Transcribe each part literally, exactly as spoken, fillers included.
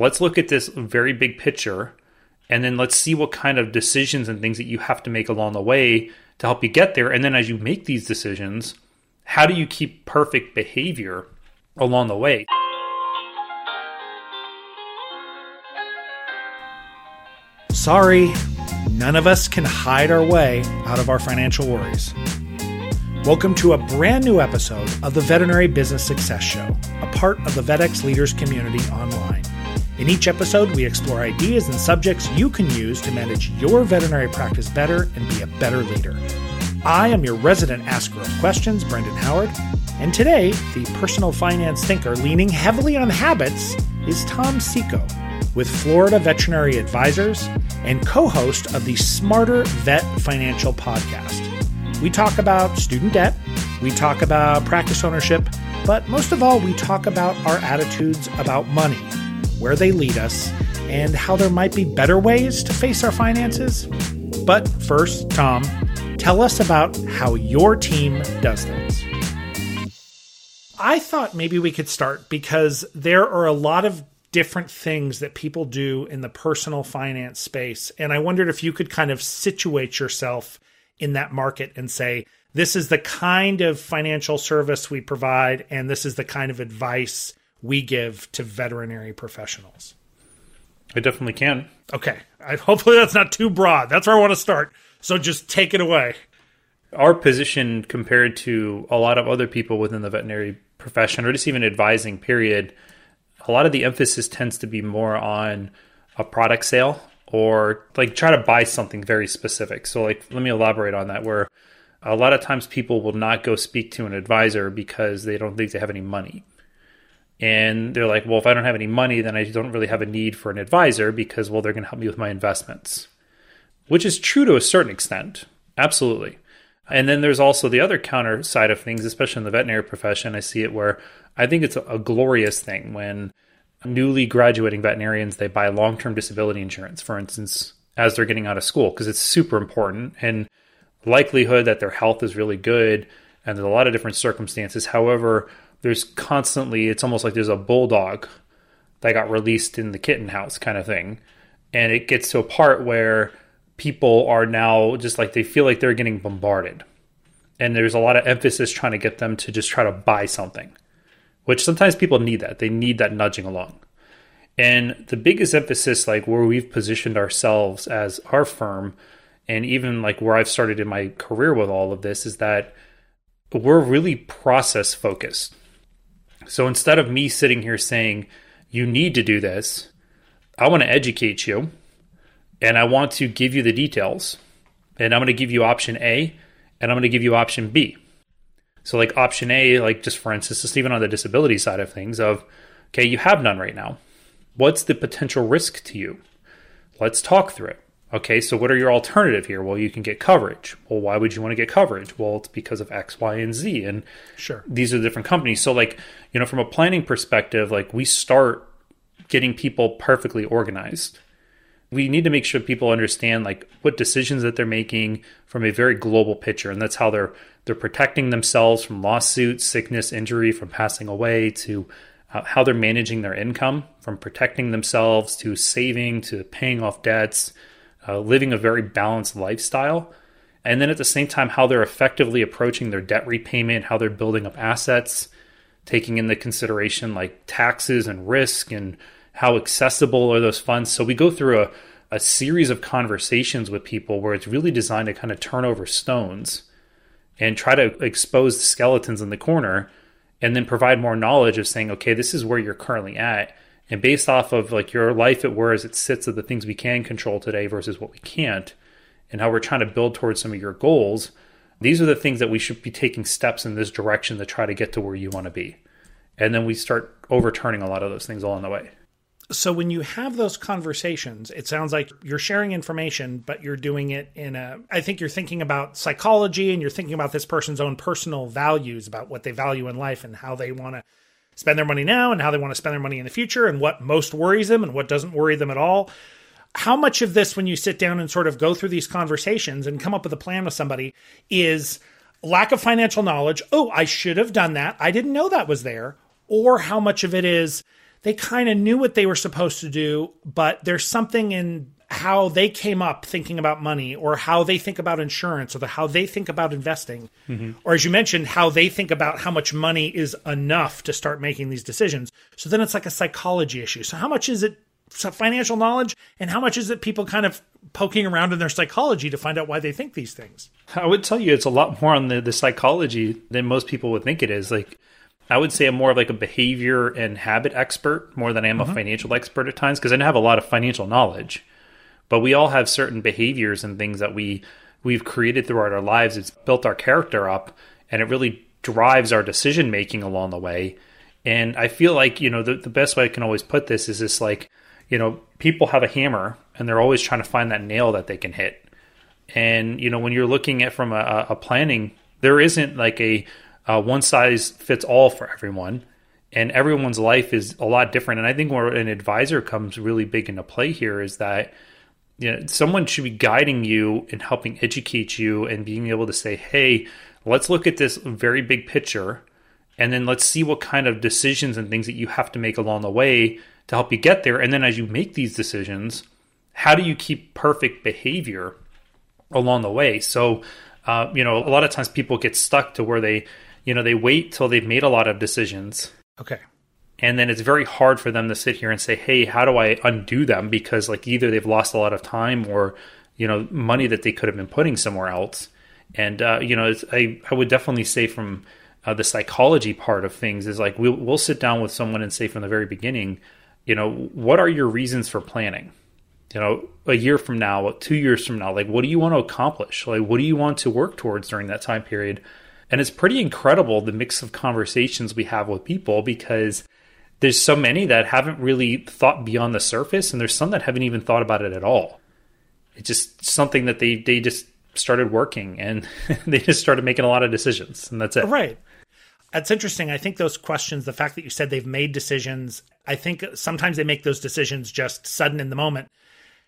let's look at this very big picture, and then let's see what kind of decisions and things that you have to make along the way to help you get there. And then as you make these decisions, how do you keep perfect behavior along the way? Sorry, none of us can hide our way out of our financial worries. Welcome to a brand new episode of the Veterinary Business Success Show, a part of the VetX Leaders Community Online. In each episode, we explore ideas and subjects you can use to manage your veterinary practice better and be a better leader. I am your resident asker of questions, Brendan Howard, and today, the personal finance thinker leaning heavily on habits is Tom Sico, with Florida Veterinary Advisors and co-host of the Smarter Vet Financial Podcast. We talk about student debt, we talk about practice ownership, but most of all, we talk about our attitudes about money, where they lead us, and how there might be better ways to face our finances. But first, Tom, tell us about how your team does things. I thought maybe we could start because there are a lot of different things that people do in the personal finance space, and I wondered if you could kind of situate yourself in that market and say, this is the kind of financial service we provide, and this is the kind of advice we give to veterinary professionals. I definitely can. Okay. I, hopefully that's not too broad. That's where I want to start. So just take it away. Our position compared to a lot of other people within the veterinary profession, or just even advising period, a lot of the emphasis tends to be more on a product sale, or like try to buy something very specific. So like, let me elaborate on that, where a lot of times people will not go speak to an advisor because they don't think they have any money. And they're like, well, if I don't have any money, then I don't really have a need for an advisor because, well, they're going to help me with my investments, which is true to a certain extent. Absolutely. And then there's also the other counter side of things, especially in the veterinary profession. I see it where I think it's a glorious thing when newly graduating veterinarians, they buy long-term disability insurance, for instance, as they're getting out of school, because it's super important and likelihood that their health is really good. And there's a lot of different circumstances. However, there's constantly, it's almost like there's a bulldog that got released in the kitten house kind of thing. And it gets to a part where people are now just like, they feel like they're getting bombarded. And there's a lot of emphasis trying to get them to just try to buy something, which sometimes people need that. They need that nudging along. And the biggest emphasis, like where we've positioned ourselves as our firm, and even like where I've started in my career with all of this, is that we're really process focused. So instead of me sitting here saying, you need to do this, I want to educate you, and I want to give you the details, and I'm going to give you option A, and I'm going to give you option B. So like option A, like just for instance, just even on the disability side of things of, okay, you have none right now. What's the potential risk to you? Let's talk through it. Okay, so what are your alternative here? Well, you can get coverage. Well, why would you want to get coverage? Well, it's because of X, Y, and Z. And sure, these are the different companies. So like, you know, from a planning perspective, like we start getting people perfectly organized. We need to make sure people understand like what decisions that they're making from a very global picture. And that's how they're they're protecting themselves from lawsuits, sickness, injury, from passing away, to uh, how they're managing their income, from protecting themselves to saving, to paying off debts, uh, living a very balanced lifestyle. And then at the same time, how they're effectively approaching their debt repayment, how they're building up assets, taking into consideration like taxes and risk, and how accessible are those funds? So we go through a, a series of conversations with people where it's really designed to kind of turn over stones and try to expose the skeletons in the corner, and then provide more knowledge of saying, okay, this is where you're currently at. And based off of like your life at where as it sits of the things we can control today versus what we can't, and how we're trying to build towards some of your goals, these are the things that we should be taking steps in this direction to try to get to where you want to be. And then we start overturning a lot of those things along the way. So when you have those conversations, it sounds like you're sharing information, but you're doing it in a, I think you're thinking about psychology, and you're thinking about this person's own personal values, about what they value in life and how they want to spend their money now and how they want to spend their money in the future, and what most worries them and what doesn't worry them at all. How much of this, when you sit down and sort of go through these conversations and come up with a plan with somebody, is lack of financial knowledge? Oh, I should have done that. I didn't know that was there. Or how much of it is, they kind of knew what they were supposed to do, but there's something in how they came up thinking about money, or how they think about insurance, or the, how they think about investing, mm-hmm. or as you mentioned, how they think about how much money is enough to start making these decisions. So then it's like a psychology issue. So how much is it financial knowledge, and how much is it people kind of poking around in their psychology to find out why they think these things? I would tell you it's a lot more on the, the psychology than most people would think it is. Like, I would say I'm more of like a behavior and habit expert more than I am mm-hmm. a financial expert at times, because I don't have a lot of financial knowledge. But we all have certain behaviors and things that we, we've created throughout our lives. It's built our character up, and it really drives our decision-making along the way. And I feel like, you know, the, the best way I can always put this is this, like, you know, people have a hammer and they're always trying to find that nail that they can hit. And, you know, when you're looking at from a, a planning, there isn't like a, a one size fits all for everyone. And everyone's life is a lot different. And I think where an advisor comes really big into play here is that, you know, someone should be guiding you and helping educate you and being able to say, hey, let's look at this very big picture, and then let's see what kind of decisions and things that you have to make along the way to help you get there. And then as you make these decisions, how do you keep perfect behavior along the way? So, uh, you know, a lot of times people get stuck to where they, you know, they wait till they've made a lot of decisions. Okay. And then it's very hard for them to sit here and say, hey, how do I undo them? Because like either they've lost a lot of time or, you know, money that they could have been putting somewhere else. And, uh, you know, it's, I, I would definitely say from uh, the psychology part of things is like, we'll, we'll sit down with someone and say from the very beginning, you know, what are your reasons for planning? You know, a year from now, two years from now, like, what do you want to accomplish? Like, what do you want to work towards during that time period? And it's pretty incredible the mix of conversations we have with people, because there's so many that haven't really thought beyond the surface, and there's some that haven't even thought about it at all. It's just something that they, they just started working, and they just started making a lot of decisions, and that's it. Right. That's interesting. I think those questions, the fact that you said they've made decisions, I think sometimes they make those decisions just sudden in the moment.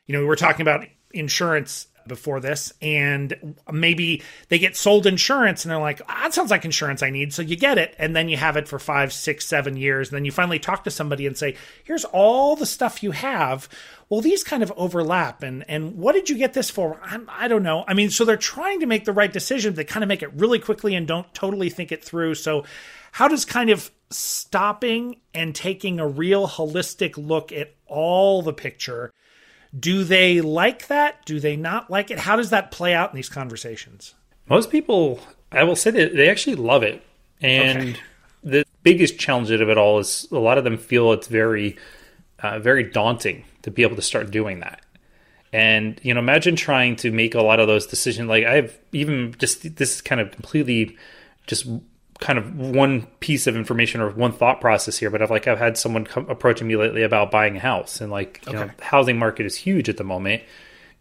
You know, we were talking about insurance before this, and maybe they get sold insurance and they're like, ah, that sounds like insurance I need. So you get it. And then you have it for five, six, seven years. And then you finally talk to somebody and say, here's all the stuff you have. Well, these kind of overlap. And and what did you get this for? I'm, I don't know. I mean, so they're trying to make the right decision. They kind of make it really quickly and don't totally think it through. So how does kind of stopping and taking a real holistic look at all the picture, do they like that? Do they not like it? How does that play out in these conversations? Most people, I will say that they actually love it. And okay. The biggest challenge of it all is a lot of them feel it's very, uh, very daunting to be able to start doing that. And, you know, imagine trying to make a lot of those decisions. Like I've even just, this is kind of completely just kind of one piece of information or one thought process here, but I've like, I've had someone come approaching me lately about buying a house, and like, you okay. know, the housing market is huge at the moment.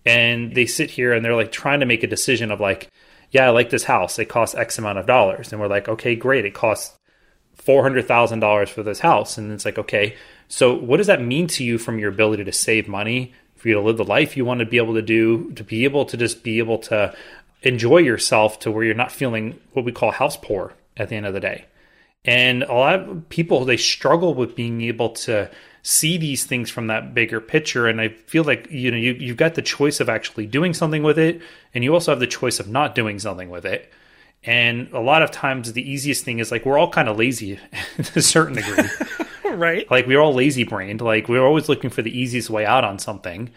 And they sit here and they're like trying to make a decision of like, yeah, I like this house. It costs X amount of dollars. And we're like, okay, great. It costs four hundred thousand dollars for this house. And it's like, okay, so what does that mean to you from your ability to save money, for you to live the life you want to be able to do, to be able to just be able to enjoy yourself to where you're not feeling what we call house poor at the end of the day. And a lot of people, they struggle with being able to see these things from that bigger picture. And I feel like, you know, you, you've got the choice of actually doing something with it. And you also have the choice of not doing something with it. And a lot of times the easiest thing is like, we're all kind of lazy to a certain degree, right? Like we're all lazy brained. Like we're always looking for the easiest way out on something.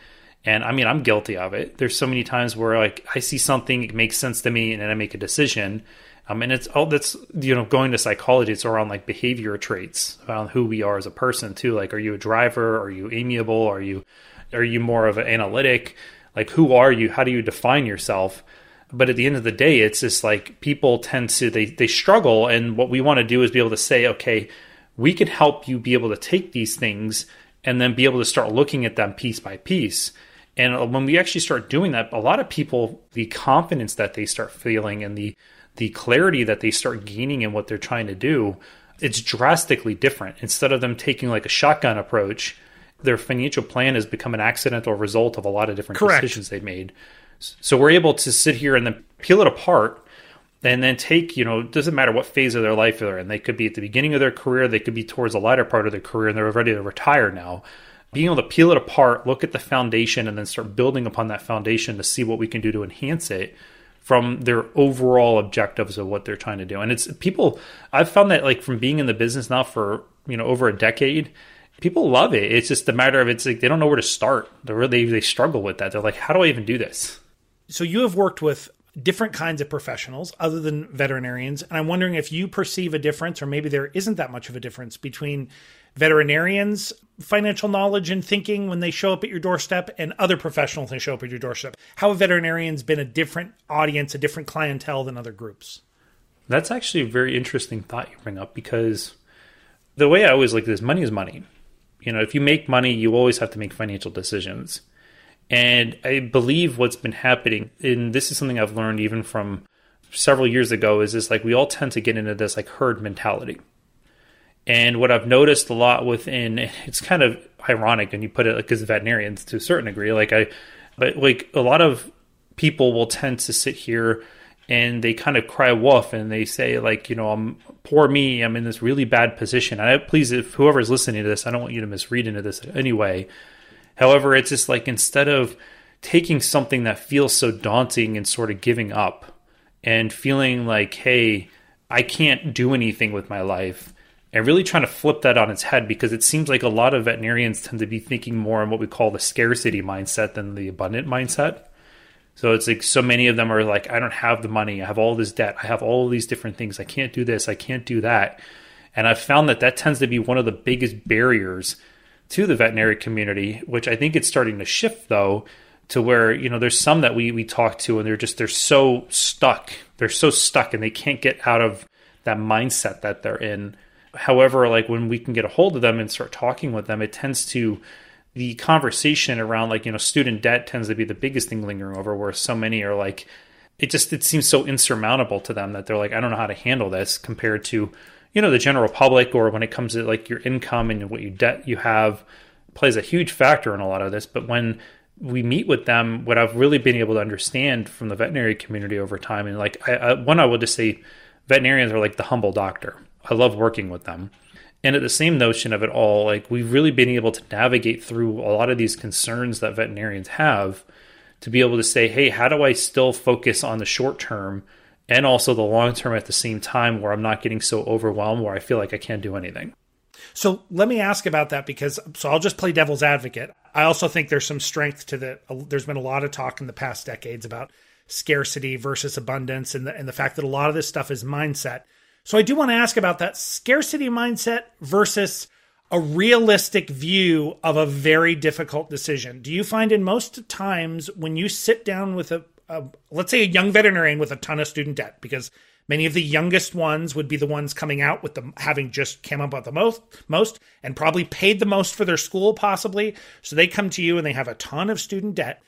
And I mean, I'm guilty of it. There's so many times where like I see something, it makes sense to me, and then I make a decision. Um, and it's all that's, you know, going to psychology, it's around like behavior traits, around who we are as a person too. Like, are you a driver? Are you amiable? Are you, are you more of an analytic? Like, who are you? How do you define yourself? But at the end of the day, it's just like people tend to, they, they struggle. And what we want to do is be able to say, okay, we can help you be able to take these things and then be able to start looking at them piece by piece. And when we actually start doing that, a lot of people, the confidence that they start feeling and the, the clarity that they start gaining in what they're trying to do, it's drastically different. Instead of them taking like a shotgun approach, their financial plan has become an accidental result of a lot of different Correct. Decisions they've made. So we're able to sit here and then peel it apart and then take, you know, it doesn't matter what phase of their life they're in. They could be at the beginning of their career. They could be towards the latter part of their career, and they're ready to retire now. Being able to peel it apart, look at the foundation, and then start building upon that foundation to see what we can do to enhance it from their overall objectives of what they're trying to do. And it's people, I've found that like from being in the business now for, you know, over a decade, people love it. It's just a matter of, it's like, they don't know where to start. They really, they struggle with that. They're like, how do I even do this? So you have worked with different kinds of professionals other than veterinarians. And I'm wondering if you perceive a difference, or maybe there isn't that much of a difference between veterinarians' financial knowledge and thinking when they show up at your doorstep and other professionals who show up at your doorstep. How have veterinarians been a different audience, a different clientele than other groups? That's actually a very interesting thought you bring up, because the way I always look at this, money is money. You know, if you make money, you always have to make financial decisions. And I believe what's been happening, and this is something I've learned even from several years ago, is this, like, we all tend to get into this like herd mentality. And what I've noticed a lot within, it's kind of ironic, and you put it like as veterinarians to a certain degree, like I, but like a lot of people will tend to sit here and they kind of cry wolf and they say like, you know, I'm poor me, I'm in this really bad position. And I, please, if whoever's listening to this, I don't want you to misread into this anyway. However, it's just like, instead of taking something that feels so daunting and sort of giving up and feeling like, hey, I can't do anything with my life, and really trying to flip that on its head, because it seems like a lot of veterinarians tend to be thinking more on what we call the scarcity mindset than the abundant mindset. So it's like so many of them are like, I don't have the money. I have all this debt. I have all these different things. I can't do this. I can't do that. And I've found that that tends to be one of the biggest barriers to the veterinary community, which I think it's starting to shift, though, to where, you know, there's some that we we talk to and they're just, they're so stuck. They're so stuck and they can't get out of that mindset that they're in. However, like when we can get a hold of them and start talking with them, it tends to, the conversation around like, you know, student debt tends to be the biggest thing lingering over, where so many are like, it just, it seems so insurmountable to them that they're like, I don't know how to handle this, compared to, you know, the general public, or when it comes to like your income and what your debt you have plays a huge factor in a lot of this. But when we meet with them, what I've really been able to understand from the veterinary community over time, and like I, I, one, I will just say veterinarians are like the humble doctor. I love working with them. And at the same notion of it all, like we've really been able to navigate through a lot of these concerns that veterinarians have to be able to say, hey, how do I still focus on the short term and also the long term at the same time, where I'm not getting so overwhelmed where I feel like I can't do anything? So let me ask about that, because so I'll just play devil's advocate. I also think there's some strength to the, there's been a lot of talk in the past decades about scarcity versus abundance, and the, and the fact that a lot of this stuff is mindset. So I do want to ask about that scarcity mindset versus a realistic view of a very difficult decision. Do you find in most times when you sit down with a, a, let's say a young veterinarian with a ton of student debt, because many of the youngest ones would be the ones coming out with them, having just come up with the most, most and probably paid the most for their school possibly. So they come to you and they have a ton of student debt.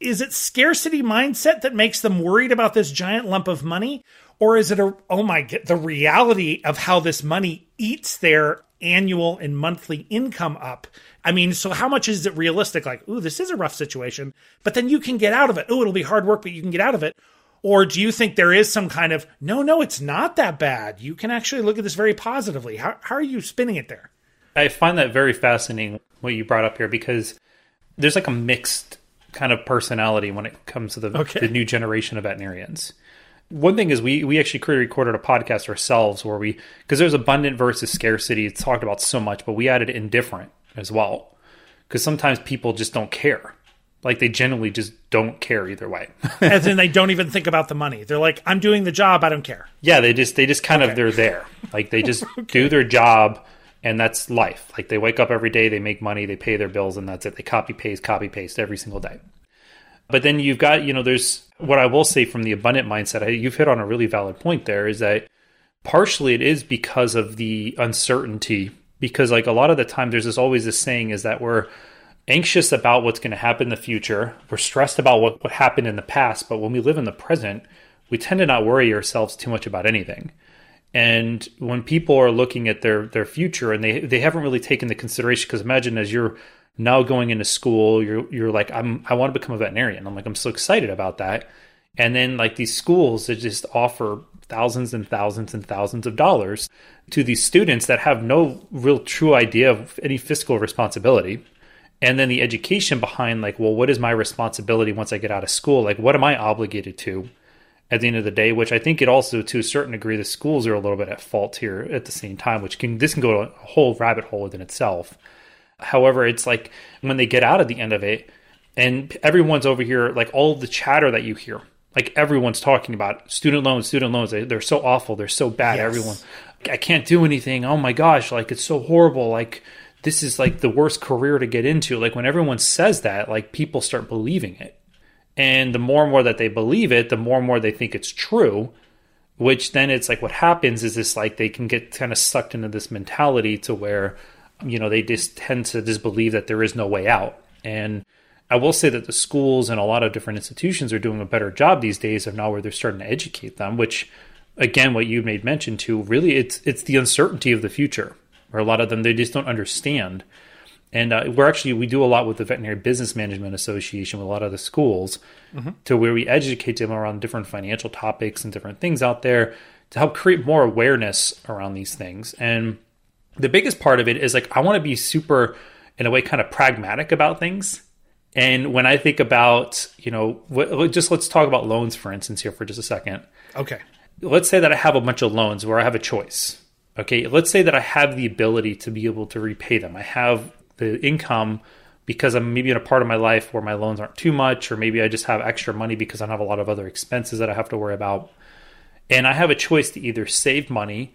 Is it scarcity mindset that makes them worried about this giant lump of money? Or is it a, oh my God, the reality of how this money eats their annual and monthly income up? I mean, so how much is it realistic? Like, ooh, this is a rough situation, but then you can get out of it. Ooh, it'll be hard work, but you can get out of it. Or do you think there is some kind of, no, no, it's not that bad. You can actually look at this very positively. How, how are you spinning it there? I find that very fascinating, what you brought up here, because there's like a mixed kind of personality when it comes to the, okay. the new generation of veterinarians. One thing is we we actually recorded a podcast ourselves where we, because there's abundant versus scarcity, it's talked about so much, but we added indifferent as well. Because sometimes people just don't care. Like they generally just don't care either way. As in they don't even think about the money. They're like, I'm doing the job, I don't care. Yeah, they just, they just kind okay. of, they're there. Like they just okay. do their job, and that's life. Like they wake up every day, they make money, they pay their bills, and that's it. They copy, paste, copy, paste every single day. But then you've got, you know, there's what I will say from the abundant mindset, I, you've hit on a really valid point there, is that partially it is because of the uncertainty, because like a lot of the time there's this, always this saying is that we're anxious about what's going to happen in the future. We're stressed about what, what happened in the past, but when we live in the present, we tend to not worry ourselves too much about anything. And when people are looking at their, their future and they, they haven't really taken the consideration, because imagine as you're now going into school, you're you're like, I'm I want to become a veterinarian. I'm like, I'm so excited about that. And then like these schools that just offer thousands and thousands and thousands of dollars to these students that have no real true idea of any fiscal responsibility. And then the education behind like, well, what is my responsibility once I get out of school? Like, what am I obligated to at the end of the day? Which I think it also, to a certain degree, the schools are a little bit at fault here at the same time, which can, this can go a whole rabbit hole within itself. However, it's like when they get out at the end of it and everyone's over here, like all the chatter that you hear, like everyone's talking about student loans, student loans. They, they're so awful. They're so bad. Yes. Everyone, I can't do anything. Oh my gosh. Like it's so horrible. Like this is like the worst career to get into. Like when everyone says that, like people start believing it. And the more and more that they believe it, the more and more they think it's true, which then it's like what happens is this, like they can get kind of sucked into this mentality to where, you know, they just tend to just believe that there is no way out. And I will say that the schools and a lot of different institutions are doing a better job these days of now where they're starting to educate them, which again, what you made mention to, really it's it's the uncertainty of the future, where a lot of them, they just don't understand. And uh, we're actually, we do a lot with the Veterinary Business Management Association with a lot of the schools mm-hmm. to where we educate them around different financial topics and different things out there to help create more awareness around these things. And the biggest part of it is like, I want to be super, in a way, kind of pragmatic about things. And when I think about, you know, wh- just let's talk about loans, for instance, here for just a second. Okay. Let's say that I have a bunch of loans where I have a choice. Okay. Let's say that I have the ability to be able to repay them. I have the income because I'm maybe in a part of my life where my loans aren't too much, or maybe I just have extra money because I don't have a lot of other expenses that I have to worry about. And I have a choice to either save money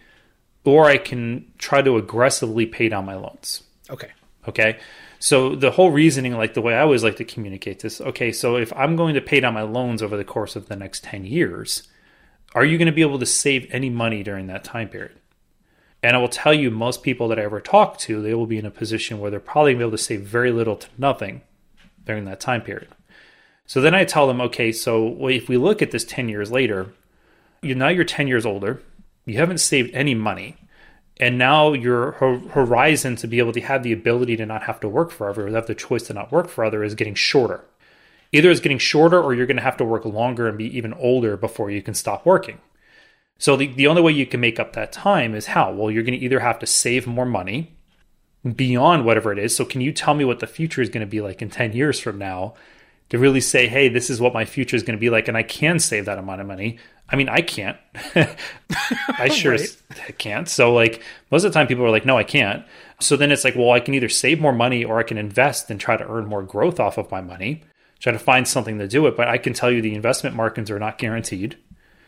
or I can try to aggressively pay down my loans. Okay. Okay. So the whole reasoning, like the way I always like to communicate this, okay, so if I'm going to pay down my loans over the course of the next ten years, are you going to be able to save any money during that time period? And I will tell you, most people that I ever talk to, they will be in a position where they're probably going to be able to save very little to nothing during that time period. So then I tell them, okay, so if we look at this ten years later, you now you're ten years older, you haven't saved any money. And now your horizon to be able to have the ability to not have to work forever, or have the choice to not work forever, is getting shorter. Either it's getting shorter or you're going to have to work longer and be even older before you can stop working. So the, the only way you can make up that time is how? Well, you're going to either have to save more money beyond whatever it is. So can you tell me what the future is going to be like in ten years from now to really say, hey, this is what my future is going to be like, and I can save that amount of money? I mean, I can't. I sure right. can't. So like most of the time people are like, no, I can't. So then it's like, well, I can either save more money or I can invest and try to earn more growth off of my money, try to find something to do it. But I can tell you the investment markets are not guaranteed.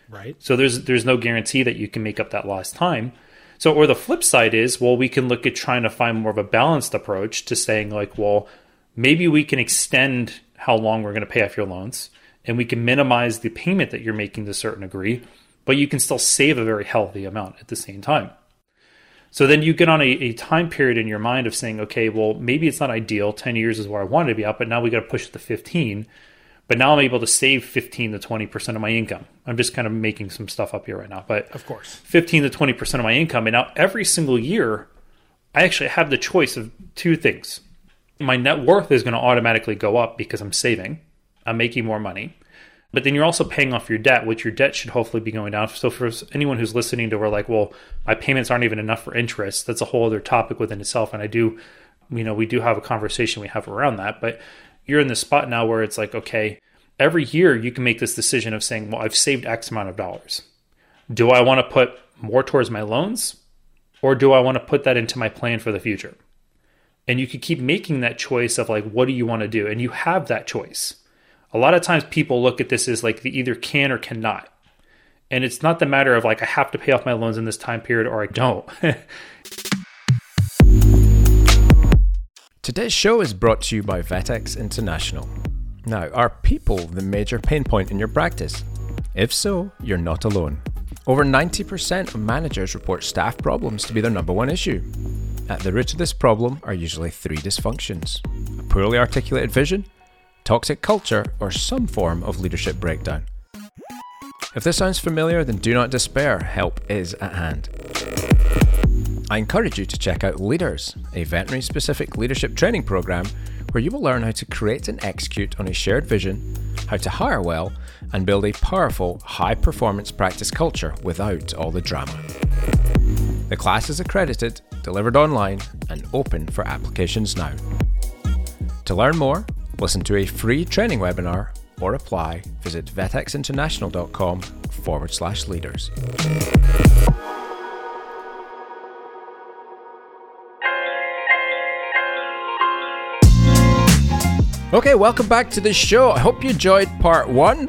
Right. So there's there's no guarantee that you can make up that lost time. So, or the flip side is, well, we can look at trying to find more of a balanced approach to saying like, well, maybe we can extend how long we're going to pay off your loans, and we can minimize the payment that you're making to a certain degree, but you can still save a very healthy amount at the same time. So then you get on a, a time period in your mind of saying, okay, well, maybe it's not ideal. ten years is where I wanted to be at, but now we got to push it to fifteen. But now I'm able to save fifteen to twenty percent of my income. I'm just kind of making some stuff up here right now, but of course, fifteen to twenty percent of my income. And now every single year, I actually have the choice of two things. My net worth is going to automatically go up because I'm saving. I'm making more money, but then you're also paying off your debt, which your debt should hopefully be going down. So for anyone who's listening to, we're like, well, my payments aren't even enough for interest. That's a whole other topic within itself. And I do, you know, we do have a conversation we have around that, but you're in the spot now where it's like, okay, every year you can make this decision of saying, well, I've saved X amount of dollars. Do I want to put more towards my loans, or do I want to put that into my plan for the future? And you could keep making that choice of like, what do you want to do? And you have that choice. A lot of times people look at this as like they either can or cannot. And it's not the matter of like, I have to pay off my loans in this time period or I don't. Today's show is brought to you by Vetex International. Now, are people the major pain point in your practice? If so, you're not alone. Over ninety percent of managers report staff problems to be their number one issue. At the root of this problem are usually three dysfunctions: a poorly articulated vision, toxic culture, or some form of leadership breakdown. If this sounds familiar, then do not despair. Help is at hand. I encourage you to check out Leaders, a veterinary-specific leadership training program where you will learn how to create and execute on a shared vision, how to hire well, and build a powerful, high-performance practice culture without all the drama. The class is accredited, delivered online, and open for applications now. To learn more, listen to a free training webinar, or apply, visit vetexinternational.com forward slash leaders. Okay, welcome back to the show. I hope you enjoyed part one.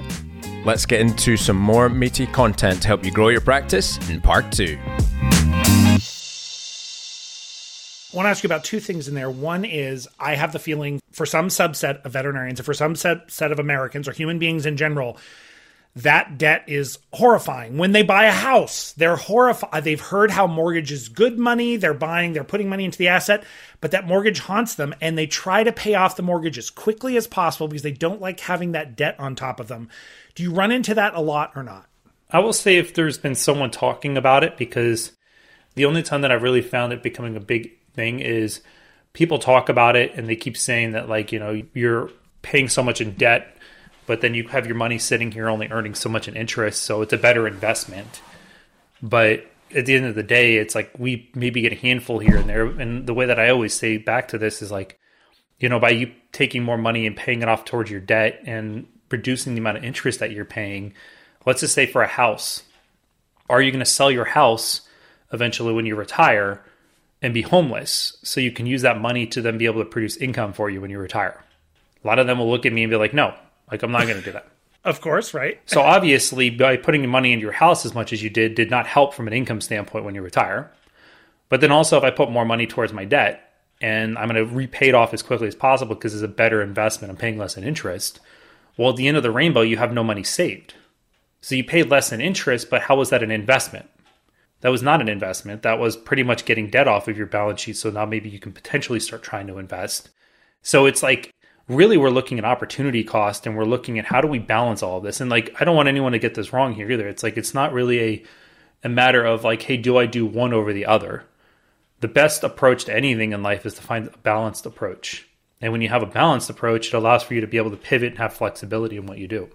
Let's get into some more meaty content to help you grow your practice in part two. I want to ask you about two things in there. One is, I have the feeling for some subset of veterinarians and for some subset of Americans or human beings in general, that debt is horrifying. When they buy a house, they're horrified. They've heard how mortgage is good money. They're buying, they're putting money into the asset, but that mortgage haunts them, and they try to pay off the mortgage as quickly as possible because they don't like having that debt on top of them. Do you run into that a lot or not? I will say, if there's been someone talking about it, because the only time that I've really found it becoming a big thing is people talk about it and they keep saying that, like, you know, you're paying so much in debt, but then you have your money sitting here only earning so much in interest, so it's a better investment. But at the end of the day, it's like, we maybe get a handful here and there. And the way that I always say back to this is, like, you know, by you taking more money and paying it off towards your debt and reducing the amount of interest that you're paying, let's just say for a house, are you going to sell your house eventually when you retire and be homeless, so you can use that money to then be able to produce income for you when you retire? A lot of them will look at me and be like, no. Like, I'm not going to do that. Of course, right? So obviously, by putting money into your house as much as you did, did not help from an income standpoint when you retire. But then also, if I put more money towards my debt, and I'm going to repay it off as quickly as possible because it's a better investment, I'm paying less in interest. Well, at the end of the rainbow, you have no money saved. So you paid less in interest, but how was that an investment? That was not an investment. That was pretty much getting debt off of your balance sheet. So now maybe you can potentially start trying to invest. So it's like, really, we're looking at opportunity cost, and we're looking at how do we balance all of this. And, like, I don't want anyone to get this wrong here either. It's like, it's not really a, a matter of, like, hey, do I do one over the other? The best approach to anything in life is to find a balanced approach. And when you have a balanced approach, it allows for you to be able to pivot and have flexibility in what you do.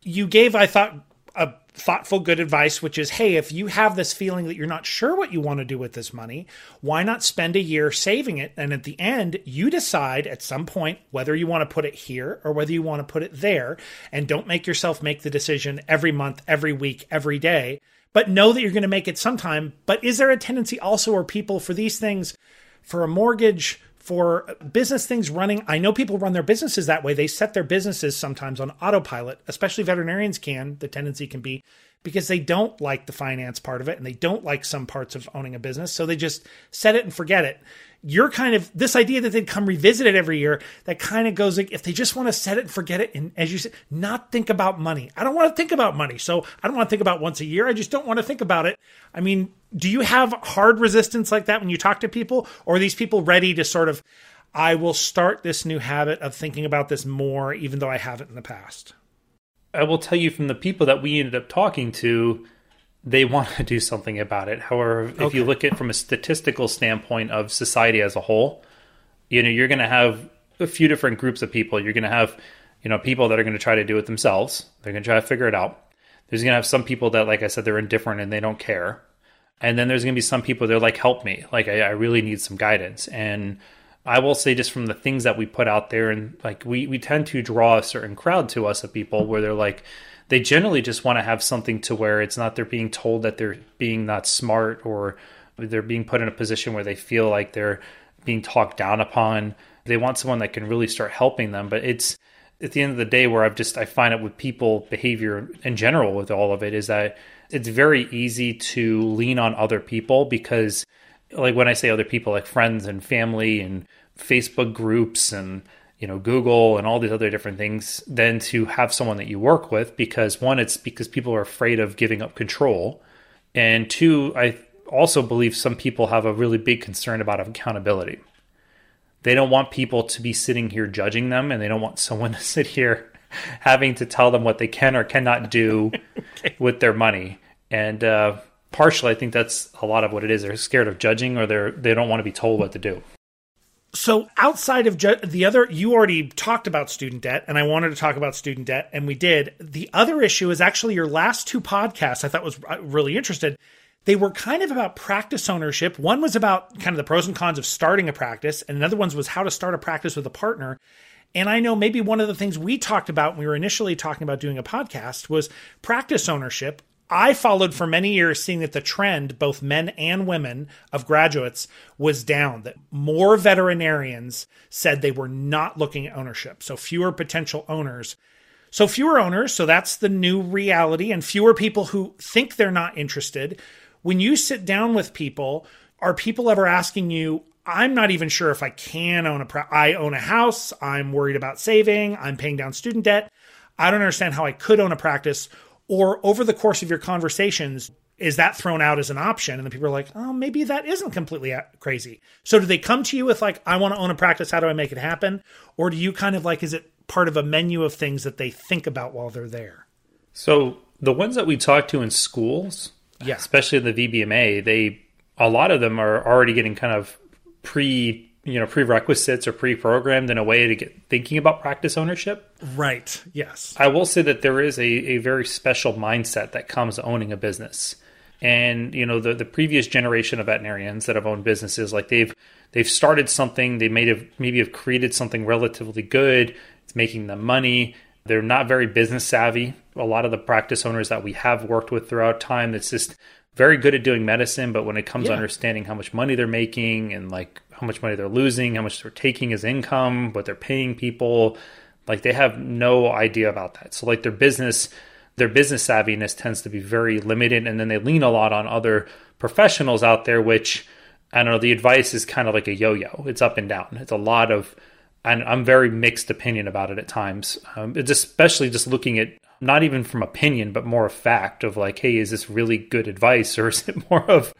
You gave, I thought, a thoughtful, good advice, which is, hey, if you have this feeling that you're not sure what you want to do with this money, why not spend a year saving it? And at the end, you decide at some point whether you want to put it here or whether you want to put it there. And don't make yourself make the decision every month, every week, every day, but know that you're going to make it sometime. But is there a tendency also, or people, for these things, for a mortgage, for business things running? I know people run their businesses that way. They set their businesses sometimes on autopilot, especially veterinarians can. The tendency can be because they don't like the finance part of it, and they don't like some parts of owning a business. So they just set it and forget it. You're kind of this idea that they'd come revisit it every year. That kind of goes like, if they just want to set it and forget it. And as you said, not think about money. I don't want to think about money. So I don't want to think about once a year. I just don't want to think about it. I mean, do you have hard resistance like that when you talk to people? Or are these people ready to sort of, I will start this new habit of thinking about this more, even though I haven't in the past? I will tell you, from the people that we ended up talking to, they want to do something about it. However, okay. If you look at from a statistical standpoint of society as a whole, you know, you're going to have a few different groups of people. You're going to have, you know, people that are going to try to do it themselves. They're going to try to figure it out. There's going to have some people that, like I said, they're indifferent and they don't care. And then there's going to be some people that are like, help me. Like, I, I really need some guidance. And I will say, just from the things that we put out there, and like we, we tend to draw a certain crowd to us of people where they're like, they generally just want to have something to where it's not they're being told that they're being not smart, or they're being put in a position where they feel like they're being talked down upon. They want someone that can really start helping them. But it's at the end of the day where I've just, I find it with people behavior in general with all of it is that it's very easy to lean on other people because, like, when I say other people, like friends and family and Facebook groups and, you know, Google and all these other different things, than to have someone that you work with, because one, it's because people are afraid of giving up control. And two, I also believe some people have a really big concern about accountability. They don't want people to be sitting here judging them, and they don't want someone to sit here having to tell them what they can or cannot do okay. with their money. And uh, partially, I think that's a lot of what it is. They're scared of judging, or they're, they don't want to be told what to do. So outside of ju- the other, you already talked about student debt, and I wanted to talk about student debt, and we did. The other issue is actually your last two podcasts I thought was really interesting. They were kind of about practice ownership. One was about kind of the pros and cons of starting a practice, and another one was how to start a practice with a partner. And I know maybe one of the things we talked about when we were initially talking about doing a podcast was practice ownership. I followed for many years seeing that the trend, both men and women of graduates, was down, that more veterinarians said they were not looking at ownership. So fewer potential owners. So fewer owners. So that's the new reality, and fewer people who think they're not interested. When you sit down with people, are people ever asking you, I'm not even sure if I can own a, pro- I own a house. I'm worried about saving. I'm paying down student debt. I don't understand how I could own a practice. Or over the course of your conversations, is that thrown out as an option? And the people are like, oh, maybe that isn't completely crazy. So do they come to you with like, I want to own a practice. How do I make it happen? Or do you kind of like, is it part of a menu of things that they think about while they're there? So the ones that we talk to in schools, yeah, especially the V B M A, they, a lot of them are already getting kind of pre you know, prerequisites or pre-programmed in a way to get thinking about practice ownership. Right. Yes. I will say that there is a, a very special mindset that comes to owning a business. And, you know, the, the previous generation of veterinarians that have owned businesses, like they've, they've started something, they may have maybe have created something relatively good. It's making them money. They're not very business savvy. A lot of the practice owners that we have worked with throughout time, that's just very good at doing medicine. But when it comes yeah. to understanding how much money they're making and like, how much money they're losing, how much they're taking as income, what they're paying people, like they have no idea about that. So like their business, their business savviness tends to be very limited. And then they lean a lot on other professionals out there, which I don't know, the advice is kind of like a yo-yo. It's up and down. It's a lot of, and I'm very mixed opinion about it at times. Um, it's especially just looking at not even from opinion, but more a fact of like, hey, is this really good advice? Or is it more of,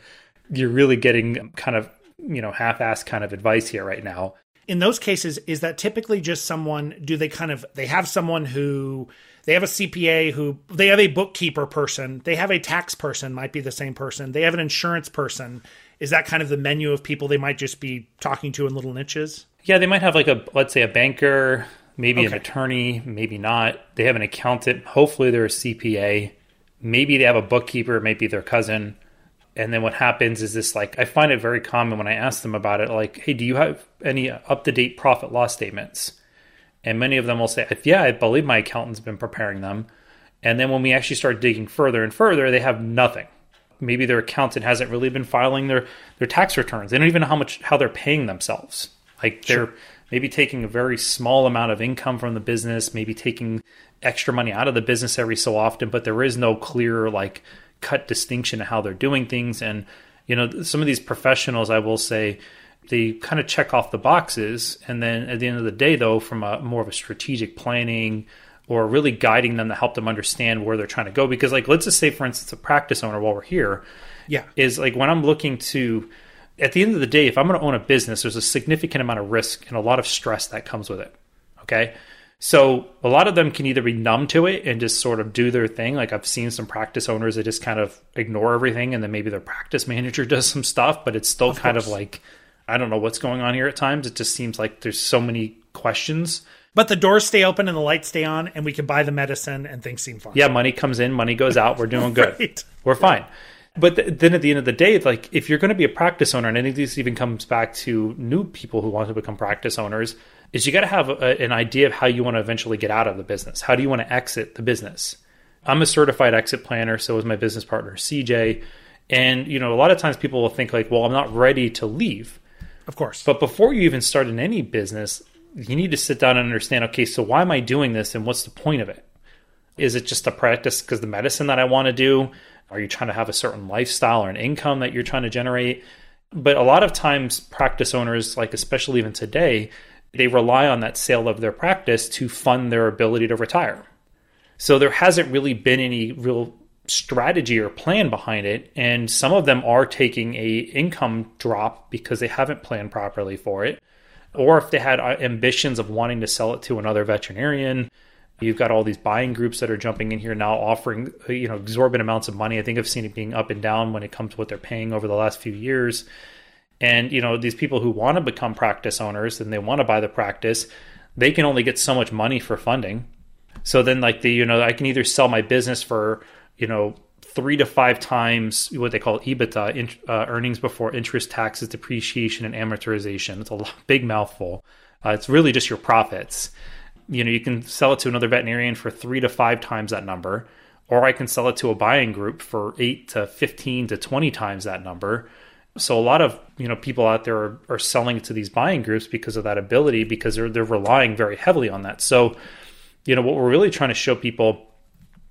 you're really getting kind of, you know, half-assed kind of advice here right now. In those cases, is that typically just someone, do they kind of, they have someone who, they have a C P A who, they have a bookkeeper person, they have a tax person, might be the same person, they have an insurance person. Is that kind of the menu of people they might just be talking to in little niches? Yeah, they might have like a, let's say a banker, maybe okay. an attorney, maybe not. They have an accountant, hopefully they're a C P A. Maybe they have a bookkeeper, maybe their cousin. And then what happens is this, like, I find it very common when I ask them about it, like, hey, do you have any up-to-date profit loss statements? And many of them will say, yeah, I believe my accountant's been preparing them. And then when we actually start digging further and further, they have nothing. Maybe their accountant hasn't really been filing their, their tax returns. They don't even know how much, how they're paying themselves. Like they're sure. maybe taking a very small amount of income from the business, maybe taking extra money out of the business every so often, but there is no clear, like, cut distinction of how they're doing things. And, you know, some of these professionals, I will say, they kind of check off the boxes. And then at the end of the day, though, from a more of a strategic planning or really guiding them to help them understand where they're trying to go. Because like, let's just say, for instance, a practice owner while we're here yeah, is like when I'm looking to, at the end of the day, if I'm going to own a business, there's a significant amount of risk and a lot of stress that comes with it. Okay. So a lot of them can either be numb to it and just sort of do their thing. Like I've seen some practice owners that just kind of ignore everything. And then maybe their practice manager does some stuff, but it's still of kind course. of like, I don't know what's going on here at times. It just seems like there's so many questions. But the doors stay open and the lights stay on and we can buy the medicine and things seem fine. Yeah, money comes in, money goes out. We're doing good. Right. We're fine. But th- then at the end of the day, like if you're going to be a practice owner, and I think this even comes back to new people who want to become practice owners, is you got to have a, an idea of how you want to eventually get out of the business. How do you want to exit the business? I'm a certified exit planner. So is my business partner, C J. And, you know, a lot of times people will think like, well, I'm not ready to leave. Of course. But before you even start in any business, you need to sit down and understand, okay, so why am I doing this? And what's the point of it? Is it just a practice because the medicine that I want to do? Are you trying to have a certain lifestyle or an income that you're trying to generate? But a lot of times practice owners, like especially even today, they rely on that sale of their practice to fund their ability to retire. So there hasn't really been any real strategy or plan behind it. And some of them are taking a income drop because they haven't planned properly for it. Or if they had ambitions of wanting to sell it to another veterinarian, you've got all these buying groups that are jumping in here now offering, you know, exorbitant amounts of money. I think I've seen it being up and down when it comes to what they're paying over the last few years. And, you know, these people who want to become practice owners and they want to buy the practice, they can only get so much money for funding. So then like the, you know, I can either sell my business for, you know, three to five times what they call EBITDA, in, uh, earnings before interest, taxes, depreciation, and amortization. It's a big mouthful. Uh, it's really just your profits. You know, you can sell it to another veterinarian for three to five times that number, or I can sell it to a buying group for eight to fifteen to twenty times that number. So a lot of, you know, people out there are, are selling to these buying groups because of that ability, because they're they're relying very heavily on that. So, you know, what we're really trying to show people,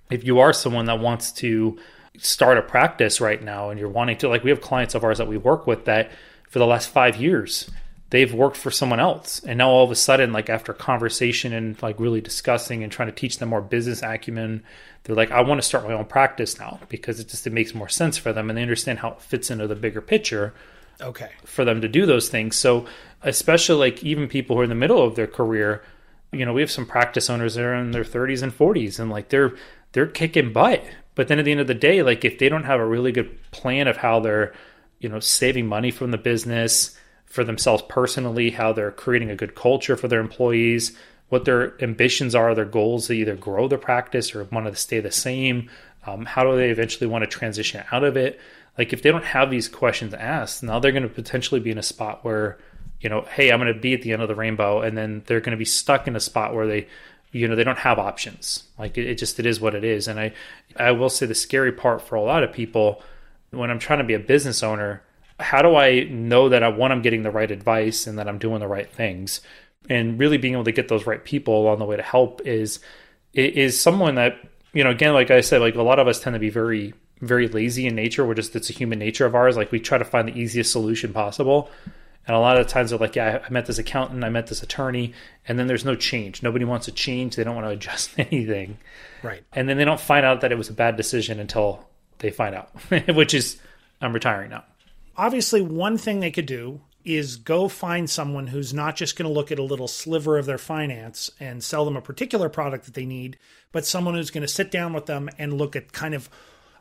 if you are someone that wants to start a practice right now and you're wanting to, like, we have clients of ours that we work with that for the last five years, they've worked for someone else. And now all of a sudden, like after conversation and like really discussing and trying to teach them more business acumen, they're like, I want to start my own practice now because it just, it makes more sense for them. And they understand how it fits into the bigger picture, okay, for them to do those things. So especially like even people who are in the middle of their career, you know, we have some practice owners that are in their thirties and forties and like they're, they're kicking butt. But then at the end of the day, like if they don't have a really good plan of how they're, you know, saving money from the business, for themselves personally, how they're creating a good culture for their employees, what their ambitions are, their goals to either grow the practice or want to stay the same, um, how do they eventually want to transition out of it? Like if they don't have these questions asked, now they're going to potentially be in a spot where, you know, hey, I'm going to be at the end of the rainbow, and then they're going to be stuck in a spot where they, you know, they don't have options. Like it, it just, it is what it is. And I, I will say the scary part for a lot of people when I'm trying to be a business owner, how do I know that I want, I'm getting the right advice and that I'm doing the right things, and really being able to get those right people along the way to help is, is someone that, you know, again, like I said, like a lot of us tend to be very, very lazy in nature. We're just, it's a human nature of ours. Like we try to find the easiest solution possible. And a lot of the times they're like, yeah, I met this accountant, I met this attorney, and then there's no change. Nobody wants to change. They don't want to adjust anything. Right. And then they don't find out that it was a bad decision until they find out, which is, I'm retiring now. Obviously, one thing they could do is go find someone who's not just going to look at a little sliver of their finance and sell them a particular product that they need, but someone who's going to sit down with them and look at kind of,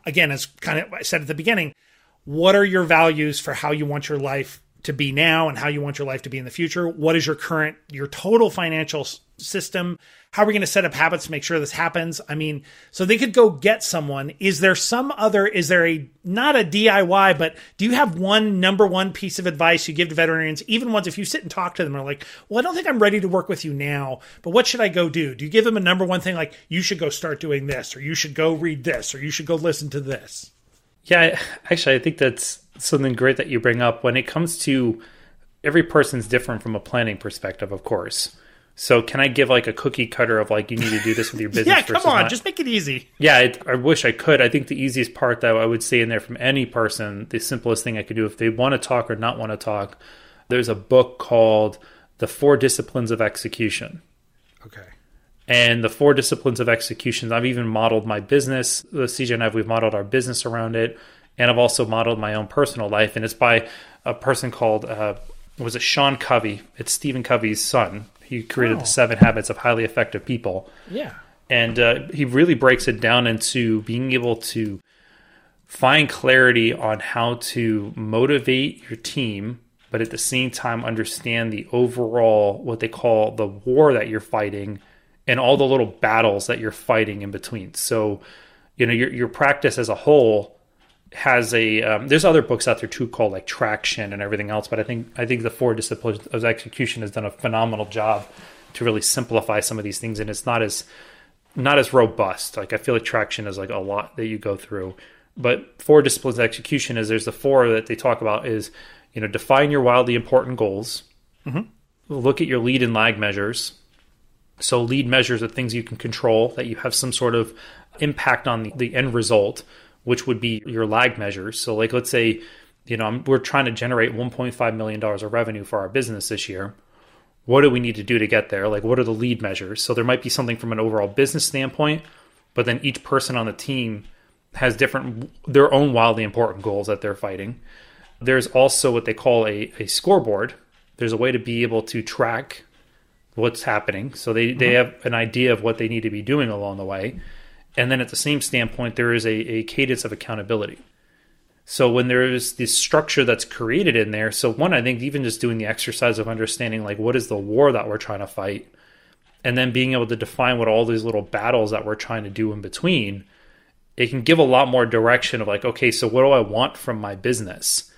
again, as kind of I said at the beginning, what are your values for how you want your life to be now and how you want your life to be in the future? What is your current, your total financial system? How are we going to set up habits to make sure this happens? I mean, so they could go get someone. Is there some other, is there a, not a D I Y, but do you have one number one piece of advice you give to veterinarians, even ones if you sit and talk to them are like, well, I don't think I'm ready to work with you now, but what should I go do? Do you give them a number one thing? Like you should go start doing this, or you should go read this, or you should go listen to this. Yeah, actually, I think that's something great that you bring up. When it comes to, every person's different from a planning perspective, of course. So can I give like a cookie cutter of like, you need to do this with your business? Yeah, come on, not? Just make it easy. Yeah, it, I wish I could. I think the easiest part that I would say in there from any person, the simplest thing I could do if they want to talk or not want to talk, there's a book called The Four Disciplines of Execution. Okay. And the Four Disciplines of Execution, I've even modeled my business. C J and I, we've modeled our business around it. And I've also modeled my own personal life. And it's by a person called, uh, was it Sean Covey? It's Stephen Covey's son. He created oh. the Seven Habits of Highly Effective People. Yeah. And uh, he really breaks it down into being able to find clarity on how to motivate your team, but at the same time understand the overall, what they call the war that you're fighting, and all the little battles that you're fighting in between. So, you know, your your practice as a whole has a, um, there's other books out there too called like Traction and everything else, but I think I think the Four Disciplines of Execution has done a phenomenal job to really simplify some of these things, and it's not as not as robust. Like I feel like Traction is like a lot that you go through, but Four Disciplines of Execution is, there's the four that they talk about is, you know, define your wildly important goals, mm-hmm. look at your lead and lag measures. So lead measures are things you can control, that you have some sort of impact on the, the end result, which would be your lag measures. So like, let's say, you know, I'm, we're trying to generate one point five million dollars of revenue for our business this year. What do we need to do to get there? Like, what are the lead measures? So there might be something from an overall business standpoint, but then each person on the team has different, their own wildly important goals that they're fighting. There's also what they call a, a scoreboard. There's a way to be able to track what's happening. So they, mm-hmm. they have an idea of what they need to be doing along the way. And then at the same standpoint, there is a, a cadence of accountability. So when there is this structure that's created in there, so one, I think even just doing the exercise of understanding, like, what is the war that we're trying to fight? And then being able to define what all these little battles that we're trying to do in between, it can give a lot more direction of like, okay, so what do I want from my business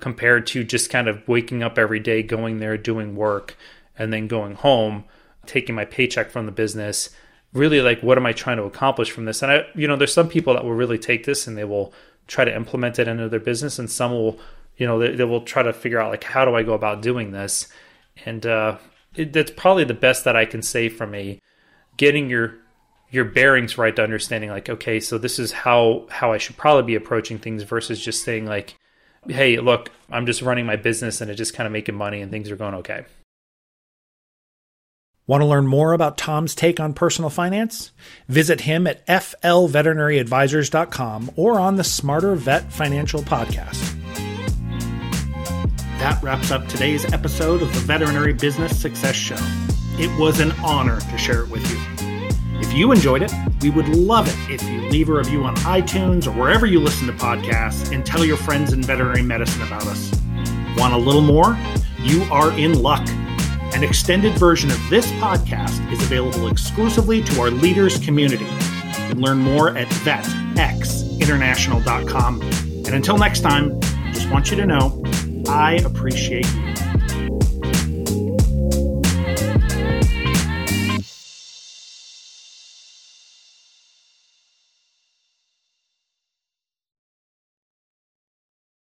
compared to just kind of waking up every day, going there, doing work, and then going home, taking my paycheck from the business. Really, like, what am I trying to accomplish from this? And I, you know, there's some people that will really take this and they will try to implement it into their business, and some will, you know, they, they will try to figure out like, how do I go about doing this? And uh, it, that's probably the best that I can say from a getting your your bearings right to understanding like, okay, so this is how how I should probably be approaching things versus just saying like, hey, look, I'm just running my business and it's just kind of making money and things are going okay. Want to learn more about Tom's take on personal finance? Visit him at f l veterinary advisors dot com or on the Smarter Vet Financial Podcast. That wraps up today's episode of the Veterinary Business Success Show. It was an honor to share it with you. If you enjoyed it, we would love it if you leave a review on iTunes or wherever you listen to podcasts and tell your friends in veterinary medicine about us. Want a little more? You are in luck. An extended version of this podcast is available exclusively to our leaders community. You can learn more at vetex international dot com. And until next time, I just want you to know, I appreciate you.